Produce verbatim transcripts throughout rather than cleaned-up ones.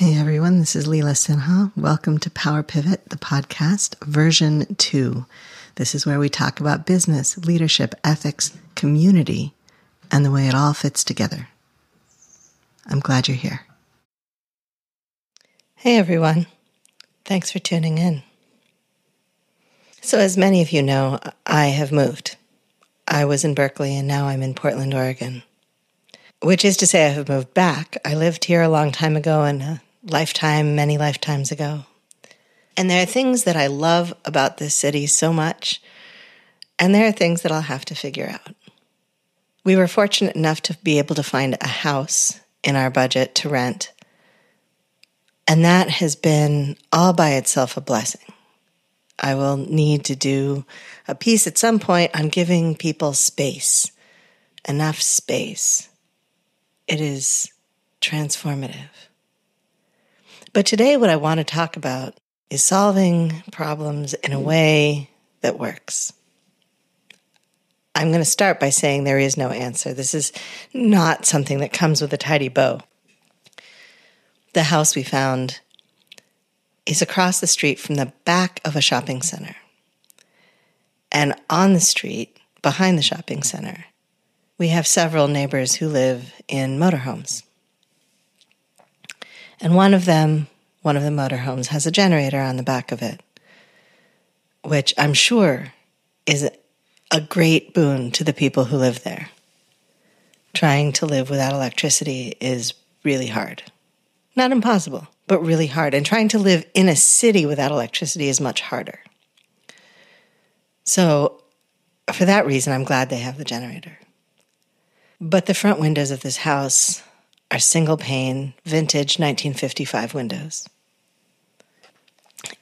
Hey everyone, this is Leela Sinha. Welcome to Power Pivot, the podcast, version two. This is where we talk about business, leadership, ethics, community, and the way it all fits together. I'm glad you're here. Hey everyone, thanks for tuning in. So as many of you know, I have moved. I was in Berkeley and now I'm in Portland, Oregon. Which is to say I have moved back. I lived here a long time ago and a lifetime, many lifetimes ago. And there are things that I love about this city so much, and there are things that I'll have to figure out. We were fortunate enough to be able to find a house in our budget to rent, and that has been all by itself a blessing. I will need to do a piece at some point on giving people space, enough space. It is transformative. But today what I want to talk about is solving problems in a way that works. I'm going to start by saying there is no answer. This is not something that comes with a tidy bow. The house we found is across the street from the back of a shopping center. And on the street, behind the shopping center, we have several neighbors who live in motorhomes. And one of them, one of the motorhomes, has a generator on the back of it, which I'm sure is a great boon to the people who live there. Trying to live without electricity is really hard. Not impossible, but really hard. And trying to live in a city without electricity is much harder. So for that reason, I'm glad they have the generator. But the front windows of this house are single-pane, vintage nineteen fifty-five windows.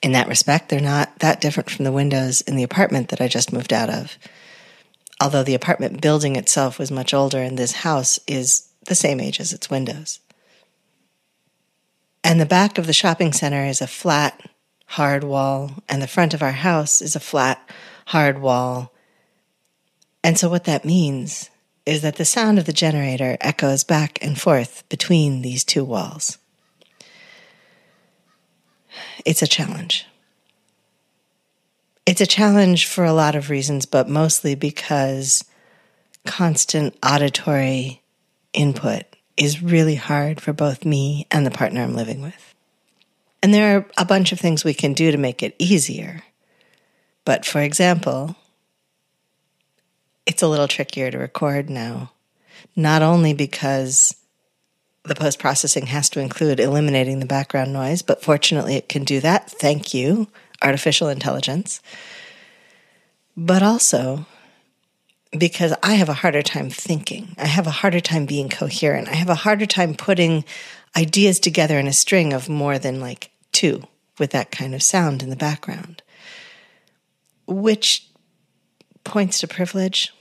In that respect, they're not that different from the windows in the apartment that I just moved out of, although the apartment building itself was much older and this house is the same age as its windows. And the back of the shopping center is a flat, hard wall, and the front of our house is a flat, hard wall. And so what that means is that the sound of the generator echoes back and forth between these two walls. It's a challenge. It's a challenge for a lot of reasons, but mostly because constant auditory input is really hard for both me and the partner I'm living with. And there are a bunch of things we can do to make it easier. But for example, it's a little trickier to record now, not only because the post-processing has to include eliminating the background noise, but fortunately it can do that. Thank you, artificial intelligence. But also because I have a harder time thinking. I have a harder time being coherent. I have a harder time putting ideas together in a string of more than like two with that kind of sound in the background, which points to privilege.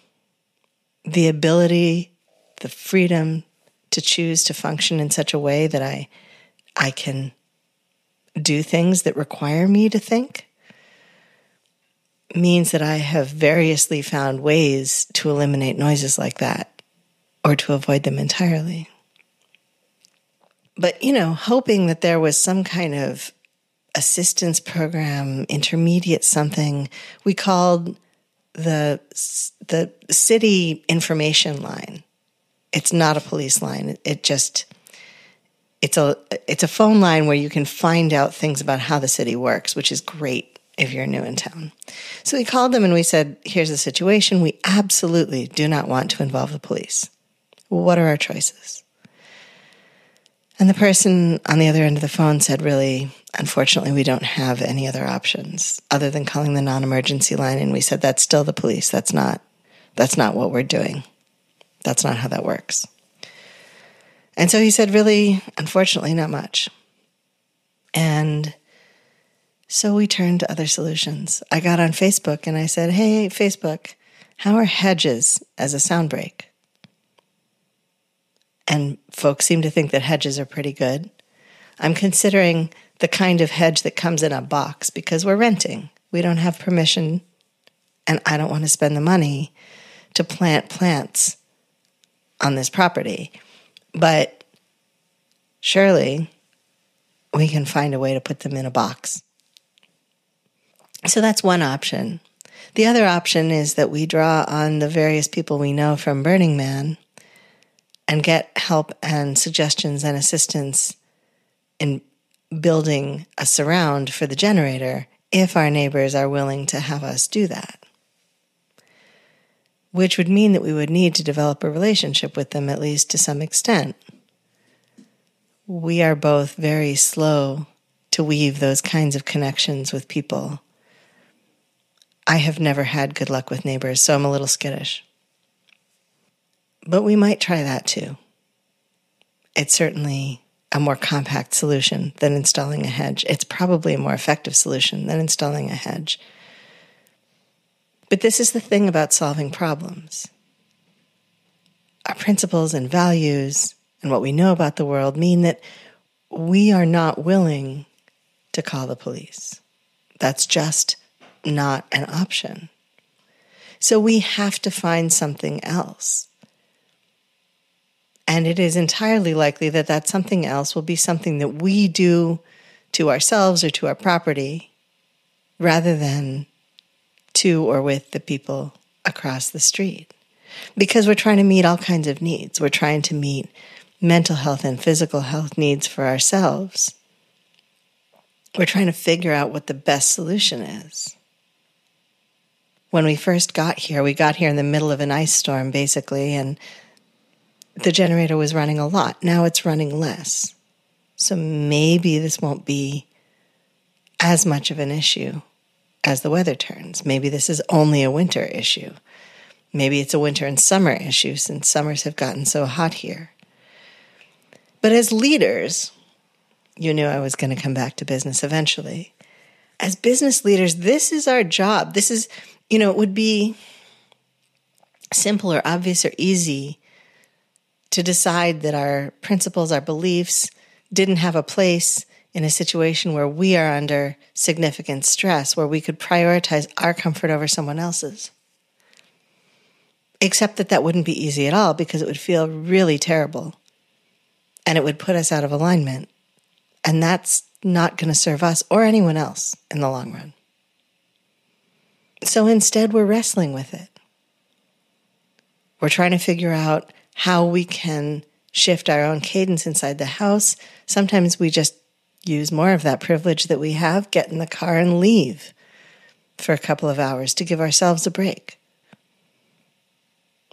The ability, the freedom to choose to function in such a way that I I can do things that require me to think means that I have variously found ways to eliminate noises like that or to avoid them entirely. But, you know, hoping that there was some kind of assistance program, intermediate something, we called the the city information line. It's not a police line. It, it just, it's a, it's a phone line where you can find out things about how the city works, which is great if you're new in town. So we called them and we said, here's the situation. We absolutely do not want to involve the police. What are our choices? And the person on the other end of the phone said, really, unfortunately, we don't have any other options other than calling the non-emergency line. And we said, that's still the police. That's not, that's not what we're doing. That's not how that works. And so he said, really, unfortunately, not much. And so we turned to other solutions. I got on Facebook and I said, hey, Facebook, how are hedges as a sound break? And folks seem to think that hedges are pretty good. I'm considering the kind of hedge that comes in a box because we're renting. We don't have permission, and I don't want to spend the money to plant plants on this property. But surely we can find a way to put them in a box. So that's one option. The other option is that we draw on the various people we know from Burning Man and get help and suggestions and assistance in building a surround for the generator if our neighbors are willing to have us do that, which would mean that we would need to develop a relationship with them, at least to some extent. We are both very slow to weave those kinds of connections with people. I have never had good luck with neighbors, so I'm a little skittish. But we might try that too. It's certainly a more compact solution than installing a hedge. It's probably a more effective solution than installing a hedge. But this is the thing about solving problems. Our principles and values and what we know about the world mean that we are not willing to call the police. That's just not an option. So we have to find something else. And it is entirely likely that that something else will be something that we do to ourselves or to our property rather than to or with the people across the street. Because we're trying to meet all kinds of needs. We're trying to meet mental health and physical health needs for ourselves. We're trying to figure out what the best solution is. When we first got here, we got here in the middle of an ice storm, basically, and the generator was running a lot. Now it's running less. So maybe this won't be as much of an issue as the weather turns. Maybe this is only a winter issue. Maybe it's a winter and summer issue since summers have gotten so hot here. But as leaders, you knew I was going to come back to business eventually. As business leaders, this is our job. This is, you know, it would be simple or obvious or easy to decide that our principles, our beliefs didn't have a place in a situation where we are under significant stress, where we could prioritize our comfort over someone else's. Except that that wouldn't be easy at all because it would feel really terrible and it would put us out of alignment. And that's not going to serve us or anyone else in the long run. So instead, we're wrestling with it. We're trying to figure out how we can shift our own cadence inside the house. Sometimes we just use more of that privilege that we have, get in the car and leave for a couple of hours to give ourselves a break.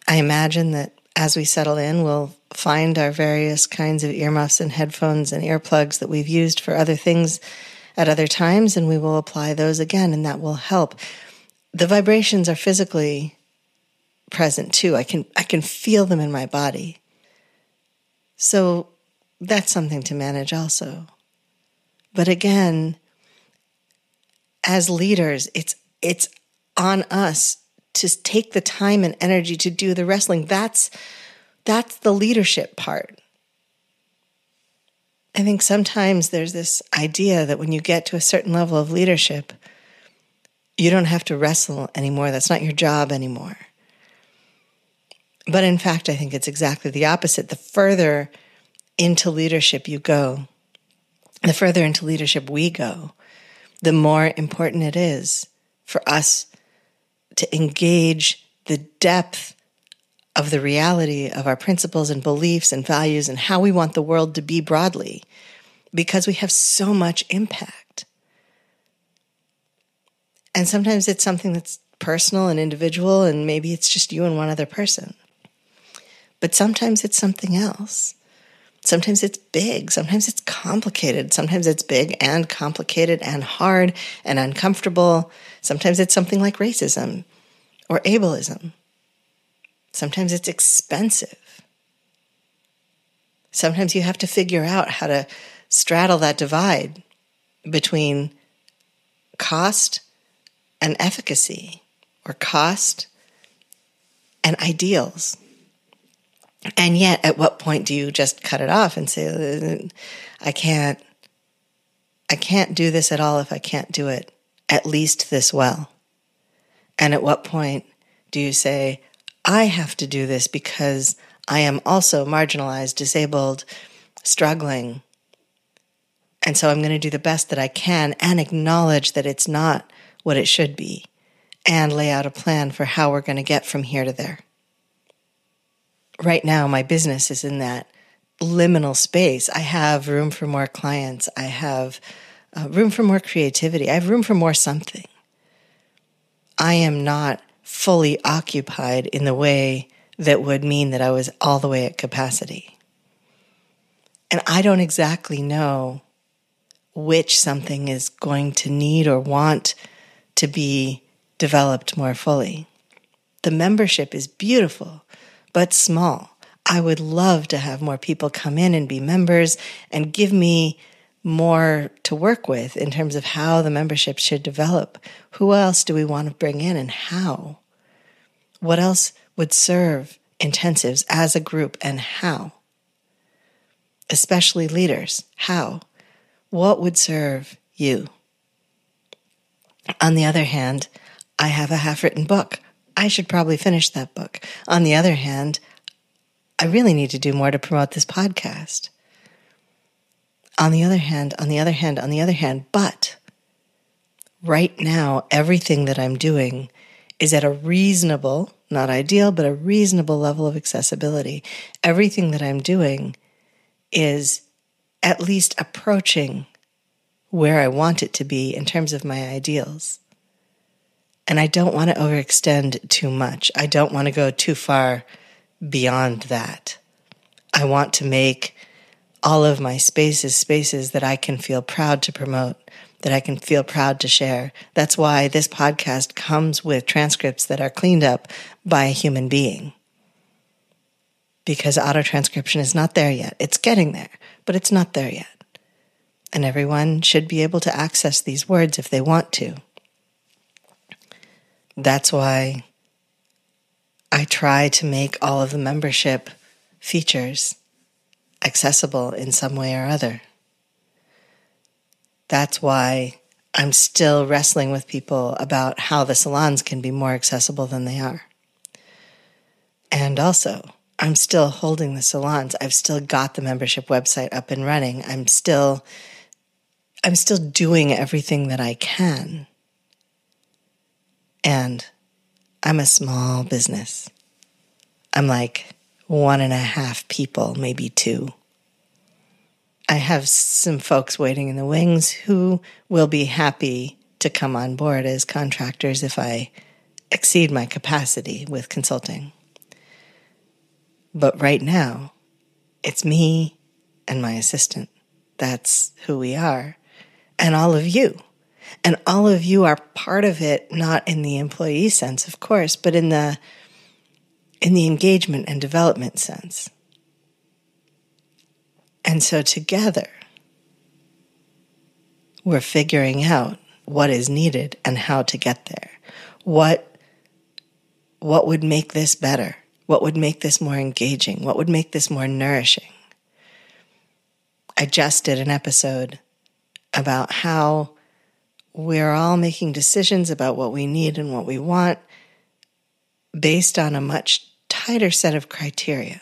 I imagine that as we settle in, we'll find our various kinds of earmuffs and headphones and earplugs that we've used for other things at other times, and we will apply those again, and that will help. The vibrations are physically present too. I can I can feel them in my body. So that's something to manage also. But again, as leaders, it's it's on us to take the time and energy to do the wrestling. That's that's the leadership part. I think sometimes there's this idea that when you get to a certain level of leadership, you don't have to wrestle anymore. That's not your job anymore. But in fact, I think it's exactly the opposite. The further into leadership you go, the further into leadership we go, the more important it is for us to engage the depth of the reality of our principles and beliefs and values and how we want the world to be broadly, because we have so much impact. And sometimes it's something that's personal and individual, and maybe it's just you and one other person. But sometimes it's something else. Sometimes it's big. Sometimes it's complicated. Sometimes it's big and complicated and hard and uncomfortable. Sometimes it's something like racism or ableism. Sometimes it's expensive. Sometimes you have to figure out how to straddle that divide between cost and efficacy, or cost and ideals. And yet, at what point do you just cut it off and say, I can't, I can't do this at all if I can't do it at least this well? And at what point do you say, I have to do this because I am also marginalized, disabled, struggling, And so I'm going to do the best that I can and acknowledge that it's not what it should be and lay out a plan for how we're going to get from here to there. Right now, my business is in that liminal space. I have room for more clients. I have uh, room for more creativity. I have room for more something. I am not fully occupied in the way that would mean that I was all the way at capacity. And I don't exactly know which something is going to need or want to be developed more fully. The membership is beautiful, but small. I would love to have more people come in and be members and give me more to work with in terms of how the membership should develop. Who else do we want to bring in and how? What else would serve intensives as a group and how? Especially leaders, how? What would serve you? On the other hand, I have a half-written book. I should probably finish that book. On the other hand, I really need to do more to promote this podcast. On the other hand, on the other hand, on the other hand, but right now, everything that I'm doing is at a reasonable, not ideal, but a reasonable level of accessibility. Everything that I'm doing is at least approaching where I want it to be in terms of my ideals. And I don't want to overextend too much. I don't want to go too far beyond that. I want to make all of my spaces, spaces that I can feel proud to promote, that I can feel proud to share. That's why this podcast comes with transcripts that are cleaned up by a human being. Because auto-transcription is not there yet. It's getting there, but it's not there yet. And everyone should be able to access these words if they want to. That's why I try to make all of the membership features accessible in some way or other. That's why I'm still wrestling with people about how the salons can be more accessible than they are. And also, I'm still holding the salons. I've still got the membership website up and running. I'm still, I'm still doing everything that I can. And I'm a small business. I'm like one and a half people, maybe two. I have some folks waiting in the wings who will be happy to come on board as contractors if I exceed my capacity with consulting. But right now, it's me and my assistant. That's who we are. And all of you. And all of you are part of it, not in the employee sense, of course, but in the in the engagement and development sense. And so together, we're figuring out what is needed and how to get there. What, what would make this better? What would make this more engaging? What would make this more nourishing? I just did an episode about how we're all making decisions about what we need and what we want based on a much tighter set of criteria.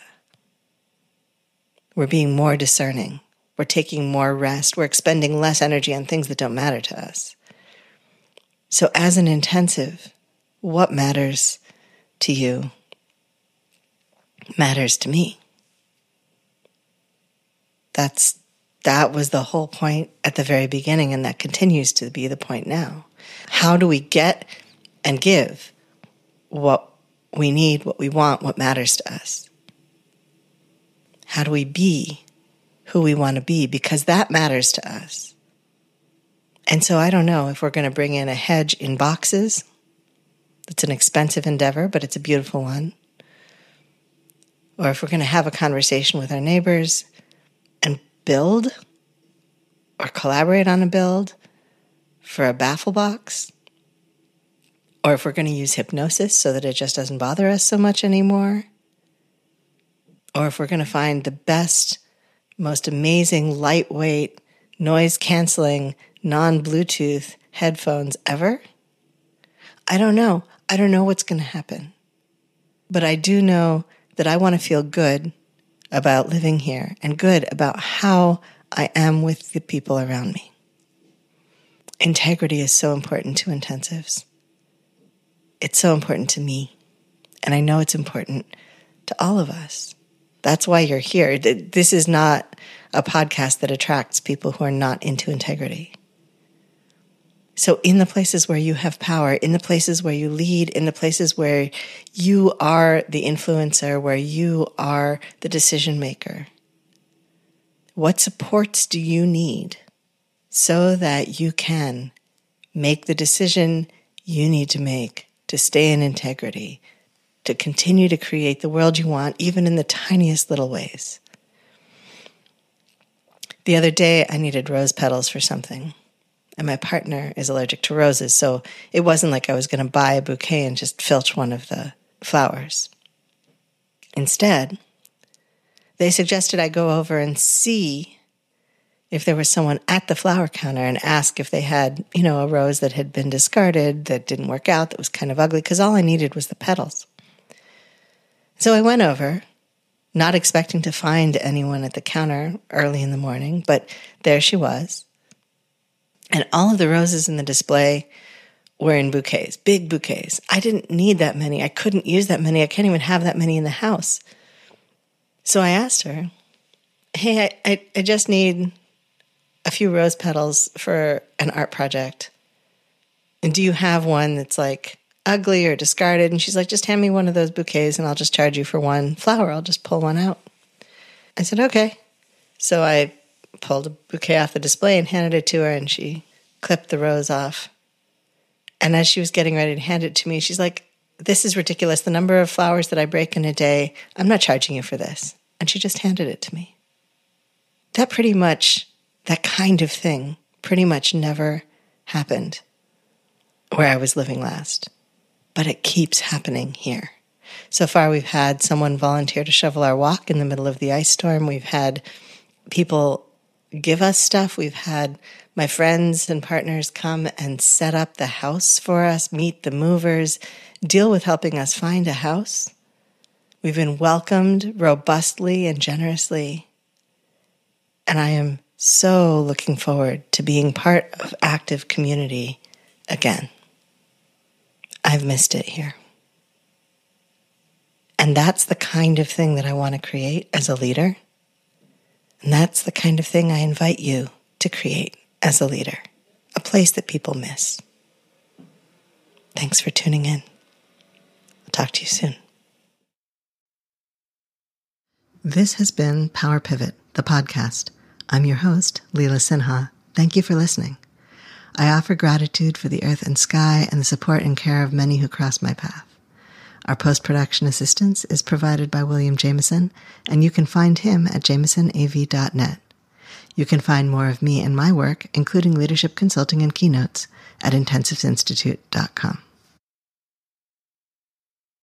We're being more discerning. We're taking more rest. We're expending less energy on things that don't matter to us. So as an intensive, what matters to you? Matters to me. That's that was the whole point at the very beginning, and that continues to be the point now. How do we get and give what we need, what we want, what matters to us? How do we be who we want to be? Because that matters to us. And so I don't know if we're going to bring in a hedge in boxes. It's an expensive endeavor, but it's a beautiful one. Or if we're going to have a conversation with our neighbors and build or collaborate on a build for a baffle box, or if we're going to use hypnosis so that it just doesn't bother us so much anymore, or if we're going to find the best, most amazing, lightweight, noise-canceling, non-Bluetooth headphones ever, I don't know. I don't know what's going to happen. But I do know that I want to feel good about living here and good about how I am with the people around me. Integrity is so important to intensives. It's so important to me. And I know it's important to all of us. That's why you're here. This is not a podcast that attracts people who are not into integrity. So in the places where you have power, in the places where you lead, in the places where you are the influencer, where you are the decision maker, what supports do you need so that you can make the decision you need to make to stay in integrity, to continue to create the world you want, even in the tiniest little ways? The other day, I needed rose petals for something, and my partner is allergic to roses, so it wasn't like I was going to buy a bouquet and just filch one of the flowers. Instead, they suggested I go over and see if there was someone at the flower counter and ask if they had, you know, a rose that had been discarded, that didn't work out, that was kind of ugly, because all I needed was the petals. So I went over, not expecting to find anyone at the counter early in the morning, but there she was. And all of the roses in the display were in bouquets, big bouquets. I didn't need that many. I couldn't use that many. I can't even have that many in the house. So I asked her, hey, I, I, I just need a few rose petals for an art project. And do you have one that's like ugly or discarded? And she's like, just hand me one of those bouquets and I'll just charge you for one flower. I'll just pull one out. I said, okay. So I pulled a bouquet off the display and handed it to her, and she clipped the rose off. And as she was getting ready to hand it to me, she's like, this is ridiculous. The number of flowers that I break in a day, I'm not charging you for this. And she just handed it to me. That pretty much, that kind of thing pretty much never happened where I was living last. But it keeps happening here. So far, we've had someone volunteer to shovel our walk in the middle of the ice storm. We've had people give us stuff. We've had my friends and partners come and set up the house for us, meet the movers, deal with helping us find a house. We've been welcomed robustly and generously. And I am so looking forward to being part of active community again. I've missed it here. And that's the kind of thing that I want to create as a leader. And that's the kind of thing I invite you to create as a leader, a place that people miss. Thanks for tuning in. I'll talk to you soon. This has been Power Pivot, the podcast. I'm your host, Leela Sinha. Thank you for listening. I offer gratitude for the earth and sky and the support and care of many who cross my path. Our post-production assistance is provided by William Jameson, and you can find him at jameson a v dot net. You can find more of me and my work, including leadership consulting and keynotes, at intensive institute dot com.